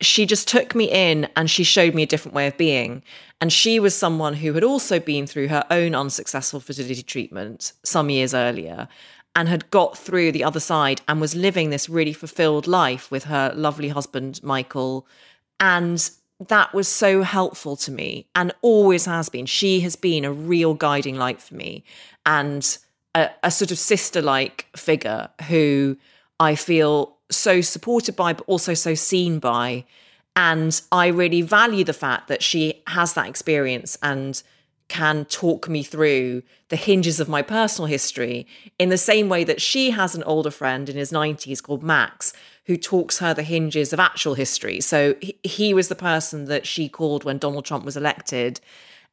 She just took me in and she showed me a different way of being. And she was someone who had also been through her own unsuccessful fertility treatment some years earlier and had got through the other side and was living this really fulfilled life with her lovely husband, Michael. And that was so helpful to me and always has been. She has been a real guiding light for me and a sort of sister-like figure who I feel so supported by, but also so seen by. And I really value the fact that she has that experience and can talk me through the hinges of my personal history in the same way that she has an older friend in his 90s called Max, who talks her the hinges of actual history. So he was the person that she called when Donald Trump was elected,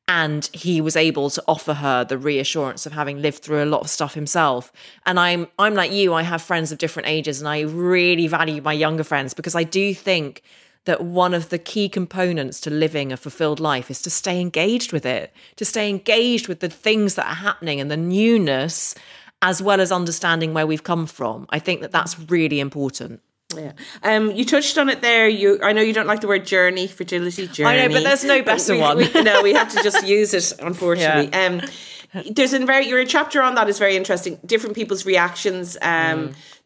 and he was able to offer her the reassurance of having lived through a lot of stuff himself. And I'm like you, I have friends of different ages, and I really value my younger friends because I do think that one of the key components to living a fulfilled life is to stay engaged with it, to stay engaged with the things that are happening and the newness, as well as understanding where we've come from. I think that that's really important. Yeah, you touched on it there. I know you don't like the word journey, fragility journey. I know, but there's no better one. We have to just use it, unfortunately. Yeah. Your chapter on that is very interesting. Different people's reactions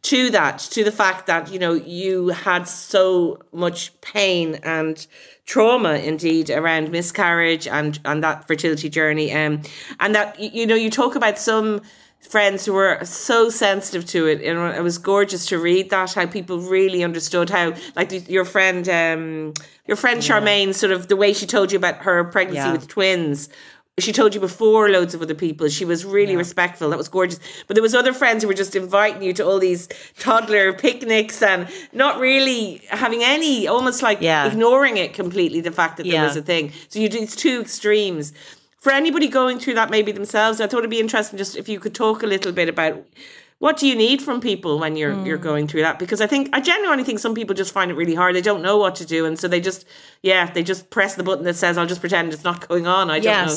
to that, to the fact that you had so much pain and trauma, indeed, around miscarriage and that fertility journey, and that you talk about some friends who were so sensitive to it, and it was gorgeous to read that, how people really understood how, like your friend Charmaine, sort of the way she told you about her pregnancy with twins. She told you before loads of other people. She was really respectful. That was gorgeous. But there was other friends who were just inviting you to all these toddler picnics and not really having any, almost like ignoring it completely, the fact that there was a thing. So it's two extremes. For anybody going through that maybe themselves, I thought it'd be interesting just if you could talk a little bit about what do you need from people when you're going through that? Because I genuinely think some people just find it really hard. They don't know what to do. And so they just press the button that says, I'll just pretend it's not going on. I don't know.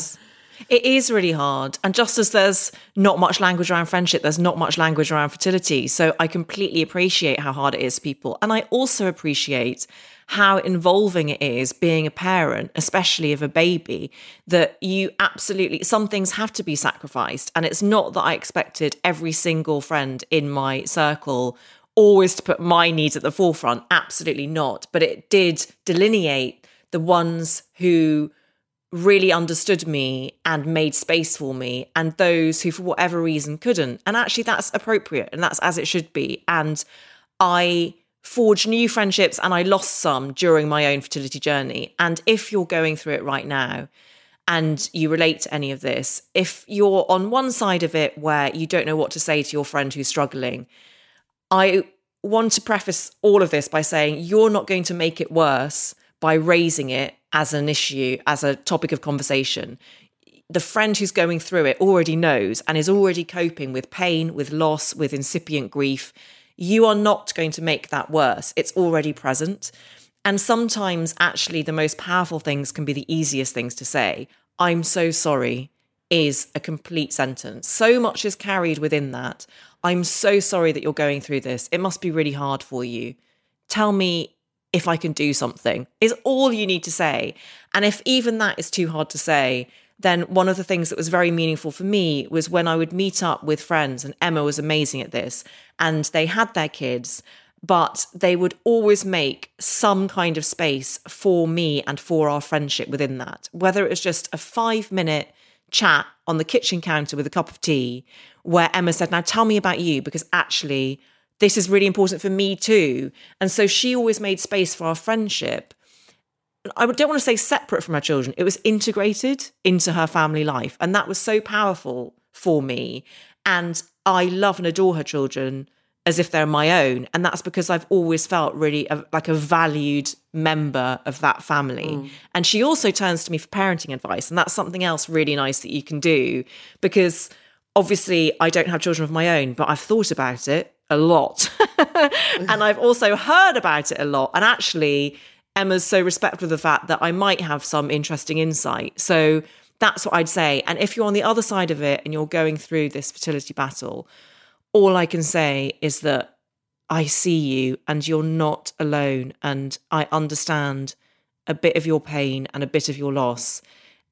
It is really hard. And just as there's not much language around friendship, there's not much language around fertility. So I completely appreciate how hard it is for people. And I also appreciate how involving it is being a parent, especially of a baby, that some things have to be sacrificed. And it's not that I expected every single friend in my circle always to put my needs at the forefront. Absolutely not. But it did delineate the ones who really understood me and made space for me, and those who for whatever reason couldn't. And actually that's appropriate and that's as it should be. And I forged new friendships and I lost some during my own fertility journey. And if you're going through it right now and you relate to any of this, if you're on one side of it where you don't know what to say to your friend who's struggling, I want to preface all of this by saying you're not going to make it worse by raising it as an issue, as a topic of conversation. The friend who's going through it already knows and is already coping with pain, with loss, with incipient grief. You are not going to make that worse. It's already present. And sometimes actually the most powerful things can be the easiest things to say. I'm so sorry is a complete sentence. So much is carried within that. I'm so sorry that you're going through this. It must be really hard for you. Tell me if I can do something, is all you need to say. And if even that is too hard to say, then one of the things that was very meaningful for me was when I would meet up with friends, and Emma was amazing at this, and they had their kids, but they would always make some kind of space for me and for our friendship within that, whether it was just a 5-minute chat on the kitchen counter with a cup of tea, where Emma said, now tell me about you, because actually this is really important for me too. And so she always made space for our friendship. I don't want to say separate from her children. It was integrated into her family life. And that was so powerful for me. And I love and adore her children as if they're my own. And that's because I've always felt really like a valued member of that family. Mm. And she also turns to me for parenting advice. And that's something else really nice that you can do, because obviously I don't have children of my own, but I've thought about it a lot. And I've also heard about it a lot. And actually, Emma's so respectful of the fact that I might have some interesting insight. So that's what I'd say. And if you're on the other side of it and you're going through this fertility battle, all I can say is that I see you and you're not alone. And I understand a bit of your pain and a bit of your loss.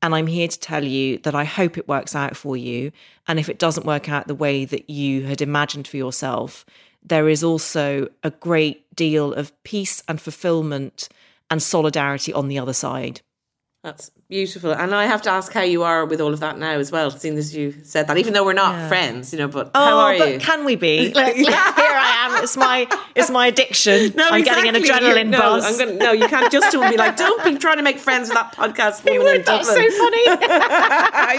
And I'm here to tell you that I hope it works out for you. And if it doesn't work out the way that you had imagined for yourself, there is also a great deal of peace and fulfillment and solidarity on the other side. That's beautiful. And I have to ask how you are with all of that now as well, seeing as you said that, even though we're not friends, you know, but how are you? Can we be? Like, here I am. It's my addiction. No, I'm exactly. Getting an adrenaline buzz. You can't just be like, don't be trying to make friends with that podcast woman in Dublin. That's so funny. I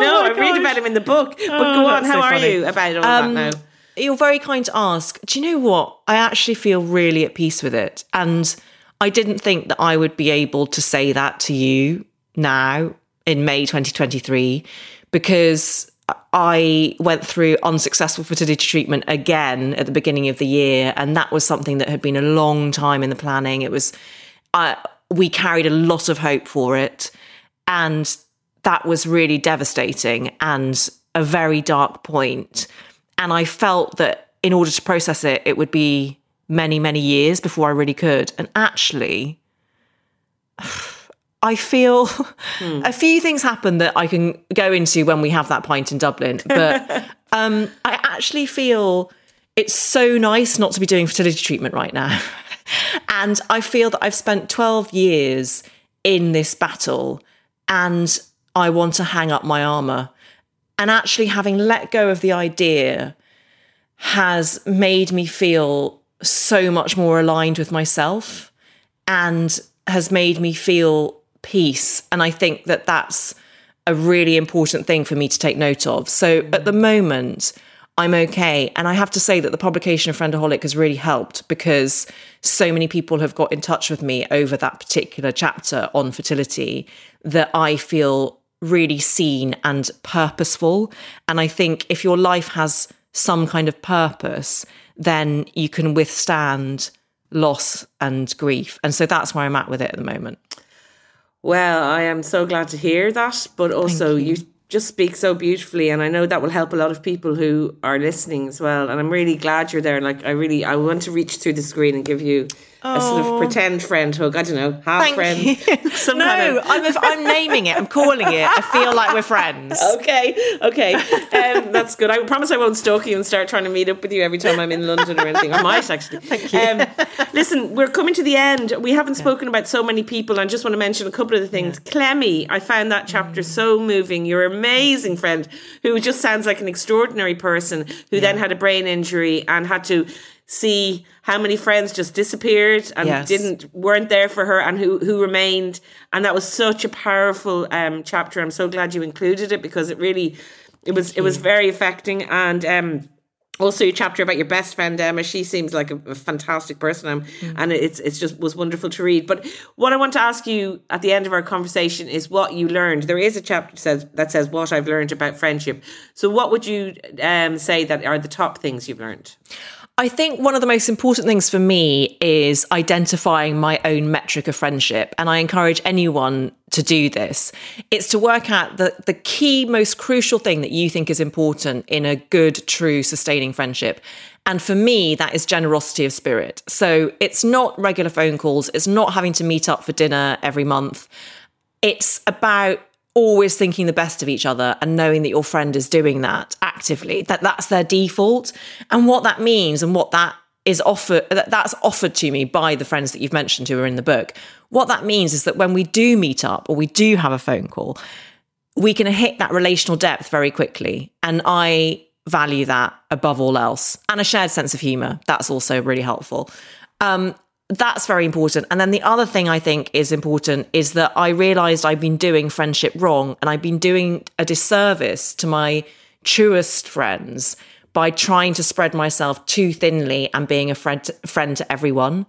know. I read about him in the book. But go on, how are you about all of that now? You're very kind to ask. Do you know what? I actually feel really at peace with it. And I didn't think that I would be able to say that to you now in May 2023, because I went through unsuccessful fertility treatment again at the beginning of the year. And that was something that had been a long time in the planning. It was, we carried a lot of hope for it. And that was really devastating and a very dark point. And I felt that in order to process it, it would be many, many years before I really could. And actually, I feel a few things happen that I can go into when we have that pint in Dublin. But I actually feel it's so nice not to be doing fertility treatment right now. And I feel that I've spent 12 years in this battle and I want to hang up my armour. And actually having let go of the idea has made me feel so much more aligned with myself and has made me feel peace. And I think that that's a really important thing for me to take note of. So at the moment, I'm okay. And I have to say that the publication of Friendaholic has really helped, because so many people have got in touch with me over that particular chapter on fertility that I feel really seen and purposeful. And I think if your life has some kind of purpose, then you can withstand loss and grief. And so that's where I'm at with it at the moment. Well, I am so glad to hear that, but also you just speak so beautifully. And I know that will help a lot of people who are listening as well. And I'm really glad you're there. Like, I want to reach through the screen and give you a sort of pretend friend hug. I don't know, half friend. I'm naming it. I'm calling it. I feel like we're friends. Okay. That's good. I promise I won't stalk you and start trying to meet up with you every time I'm in London or anything. I might, actually. Thank you. Listen, we're coming to the end. We haven't spoken about so many people. I just want to mention a couple of the things. Yeah. Clemmy, I found that chapter so moving. Your amazing friend who just sounds like an extraordinary person who then had a brain injury and had to see how many friends just disappeared and weren't there for her, and who remained. And that was such a powerful chapter. I'm so glad you included it, because it was very affecting. And also your chapter about your best friend Emma, she seems like a fantastic person, and it's just was wonderful to read. But what I want to ask you at the end of our conversation is what you learned. There is a chapter that says what I've learned about friendship. So what would you say that are the top things you've learned? I think one of the most important things for me is identifying my own metric of friendship. And I encourage anyone to do this. It's to work out the key, most crucial thing that you think is important in a good, true, sustaining friendship. And for me, that is generosity of spirit. So it's not regular phone calls. It's not having to meet up for dinner every month. It's about always thinking the best of each other and knowing that your friend is doing that actively, that's their default. And what that means and what that is offered, that's offered to me by the friends that you've mentioned who are in the book. What that means is that when we do meet up or we do have a phone call, we can hit that relational depth very quickly. And I value that above all else. And a shared sense of humour, that's also really helpful. That's very important. And then the other thing I think is important is that I realised I've been doing friendship wrong, and I've been doing a disservice to my truest friends by trying to spread myself too thinly and being a friend to everyone.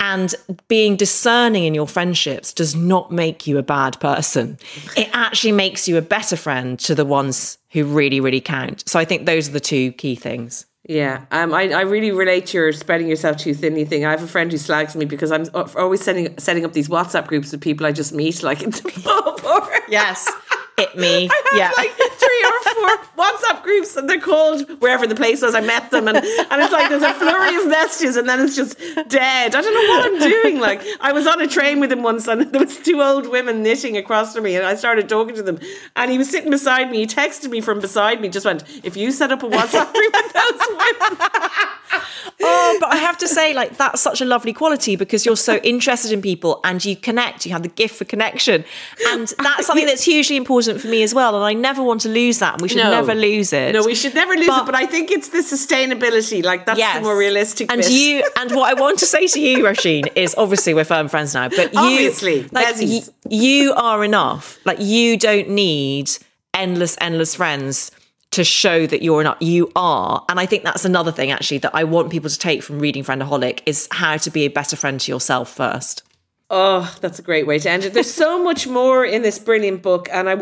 And being discerning in your friendships does not make you a bad person. It actually makes you a better friend to the ones who really, really count. So I think those are the two key things. Yeah, I really relate to your spreading yourself too thinly thing. I have a friend who slags me because I'm always setting up these WhatsApp groups with people I just meet, like in the pub or... Yes, hit me. I have like 3 or 4 WhatsApp groups and they're called wherever the place was I met them, and it's like there's a flurry of messages and then it's just dead. I don't know what I'm doing. Like, I was on a train with him once and there was 2 old women knitting across from me and I started talking to them and he was sitting beside me. He texted me from beside me, just went, if you set up a WhatsApp group with those women. Oh, but I have to say, like, that's such a lovely quality because you're so interested in people and you connect, you have the gift for connection, and that's something that's hugely important for me as well, and I never want to lose that, and we should never lose it. No, we should never lose it, but I think it's the sustainability, like, that's the more realistic bit. You, and what I want to say to you, Roisin, is obviously we're firm friends now, but obviously, like, you are enough. Like, you don't need endless friends to show that you're not, you are. And I think that's another thing, actually, that I want people to take from reading Friendaholic is how to be a better friend to yourself first. Oh, that's a great way to end it. There's so much more in this brilliant book, and I'll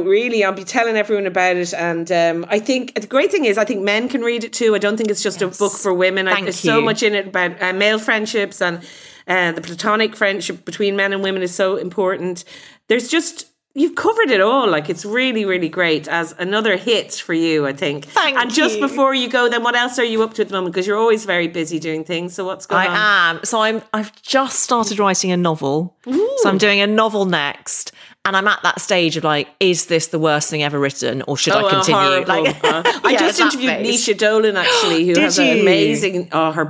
be telling everyone about it. And I think the great thing is I think men can read it too. I don't think it's just a book for women. There's so much in it about male friendships, and the platonic friendship between men and women is so important. There's just... You've covered it all. Like, it's really, really great as another hit for you, I think. Thank you. And just before you go, then what else are you up to at the moment? Because you're always very busy doing things. So what's going on? I am. So I've just started writing a novel. Ooh. So I'm doing a novel next. And I'm at that stage of like, is this the worst thing ever written, or should I continue? Like, I just interviewed Nisha Dolan, actually, who has an amazing. Oh, her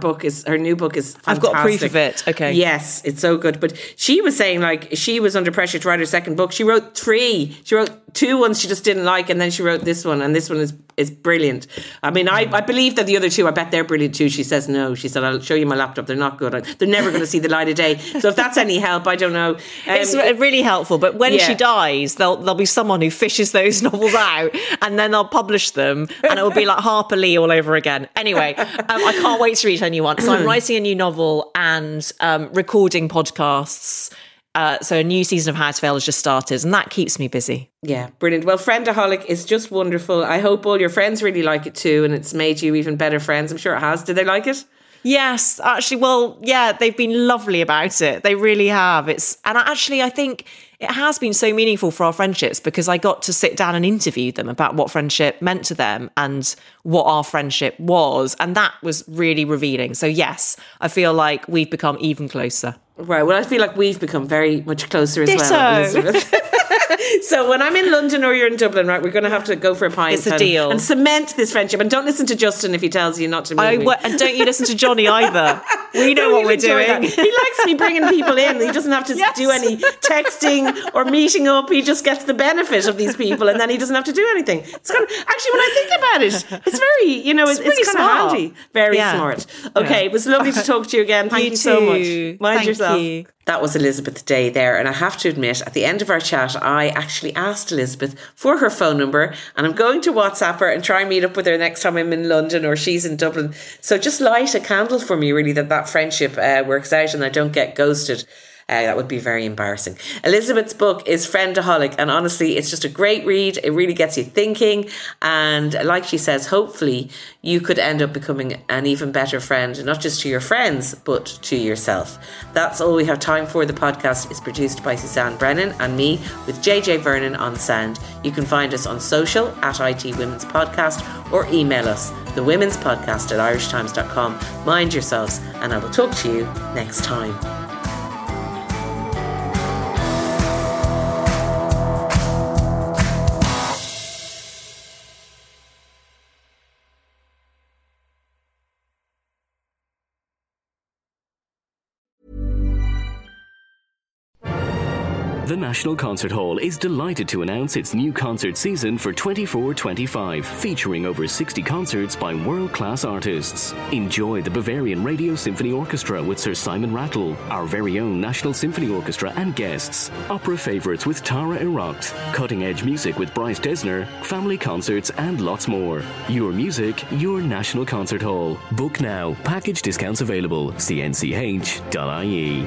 new book is fantastic. I've got proof of it. Okay, yes, it's so good. But she was saying, like, she was under pressure to write her second book. She wrote 3. She wrote 2 ones she just didn't like, and then she wrote this one, and this one is brilliant. I mean, I believe that the other 2, I bet they're brilliant too. She says no. She said, I'll show you my laptop. They're not good. They're never going to see the light of day. So if that's any help, I don't know. It's really helpful, but when she dies, there'll be someone who fishes those novels out, and then they'll publish them, and it will be like Harper Lee all over again. Anyway, I can't wait to read her new one. So I'm writing a new novel and recording podcasts. So a new season of How to Fail has just started, and that keeps me busy. Yeah, brilliant. Well, Friendaholic is just wonderful. I hope all your friends really like it too, and it's made you even better friends. I'm sure it has. Did they like it? Yes, actually, well, yeah, they've been lovely about it. They really have. I think it has been so meaningful for our friendships, because I got to sit down and interview them about what friendship meant to them and what our friendship was. And that was really revealing. So yes, I feel like we've become even closer. Right. Well, I feel like we've become very much closer as well, Elizabeth. So when I'm in London or you're in Dublin, right, we're going to have to go for a pint. It's a deal. And cement this friendship. And don't listen to Justin if he tells you not to meet me. And don't you listen to Johnny either. We know what we're doing. He likes me bringing people in. He doesn't have to do any texting or meeting up. He just gets the benefit of these people, and then he doesn't have to do anything. It's kind of, actually, when I think about it, it's very, it's kind of handy. Very smart. Okay, it was lovely to talk to you again. Thank you so much. Mind yourself. Thank you. That was Elizabeth Day there, and I have to admit, at the end of our chat, I actually asked Elizabeth for her phone number, and I'm going to WhatsApp her and try and meet up with her next time I'm in London or she's in Dublin. So just light a candle for me, really, that friendship works out and I don't get ghosted. That would be very embarrassing. Elizabeth's book is Friendaholic, and honestly, it's just a great read. It really gets you thinking, and like she says, hopefully you could end up becoming an even better friend, not just to your friends, but to yourself. That's all we have time for. The podcast is produced by Suzanne Brennan and me, with JJ Vernon on sound. You can find us on social at IT Women's Podcast, or email us, thewomenspodcast@irishtimes.com. Mind yourselves, and I will talk to you next time. The National Concert Hall is delighted to announce its new concert season for 24-25, featuring over 60 concerts by world-class artists. Enjoy the Bavarian Radio Symphony Orchestra with Sir Simon Rattle, our very own National Symphony Orchestra and guests, opera favourites with Tara Erocht, cutting-edge music with Bryce Dessner, family concerts and lots more. Your music, your National Concert Hall. Book now. Package discounts available. cnch.ie.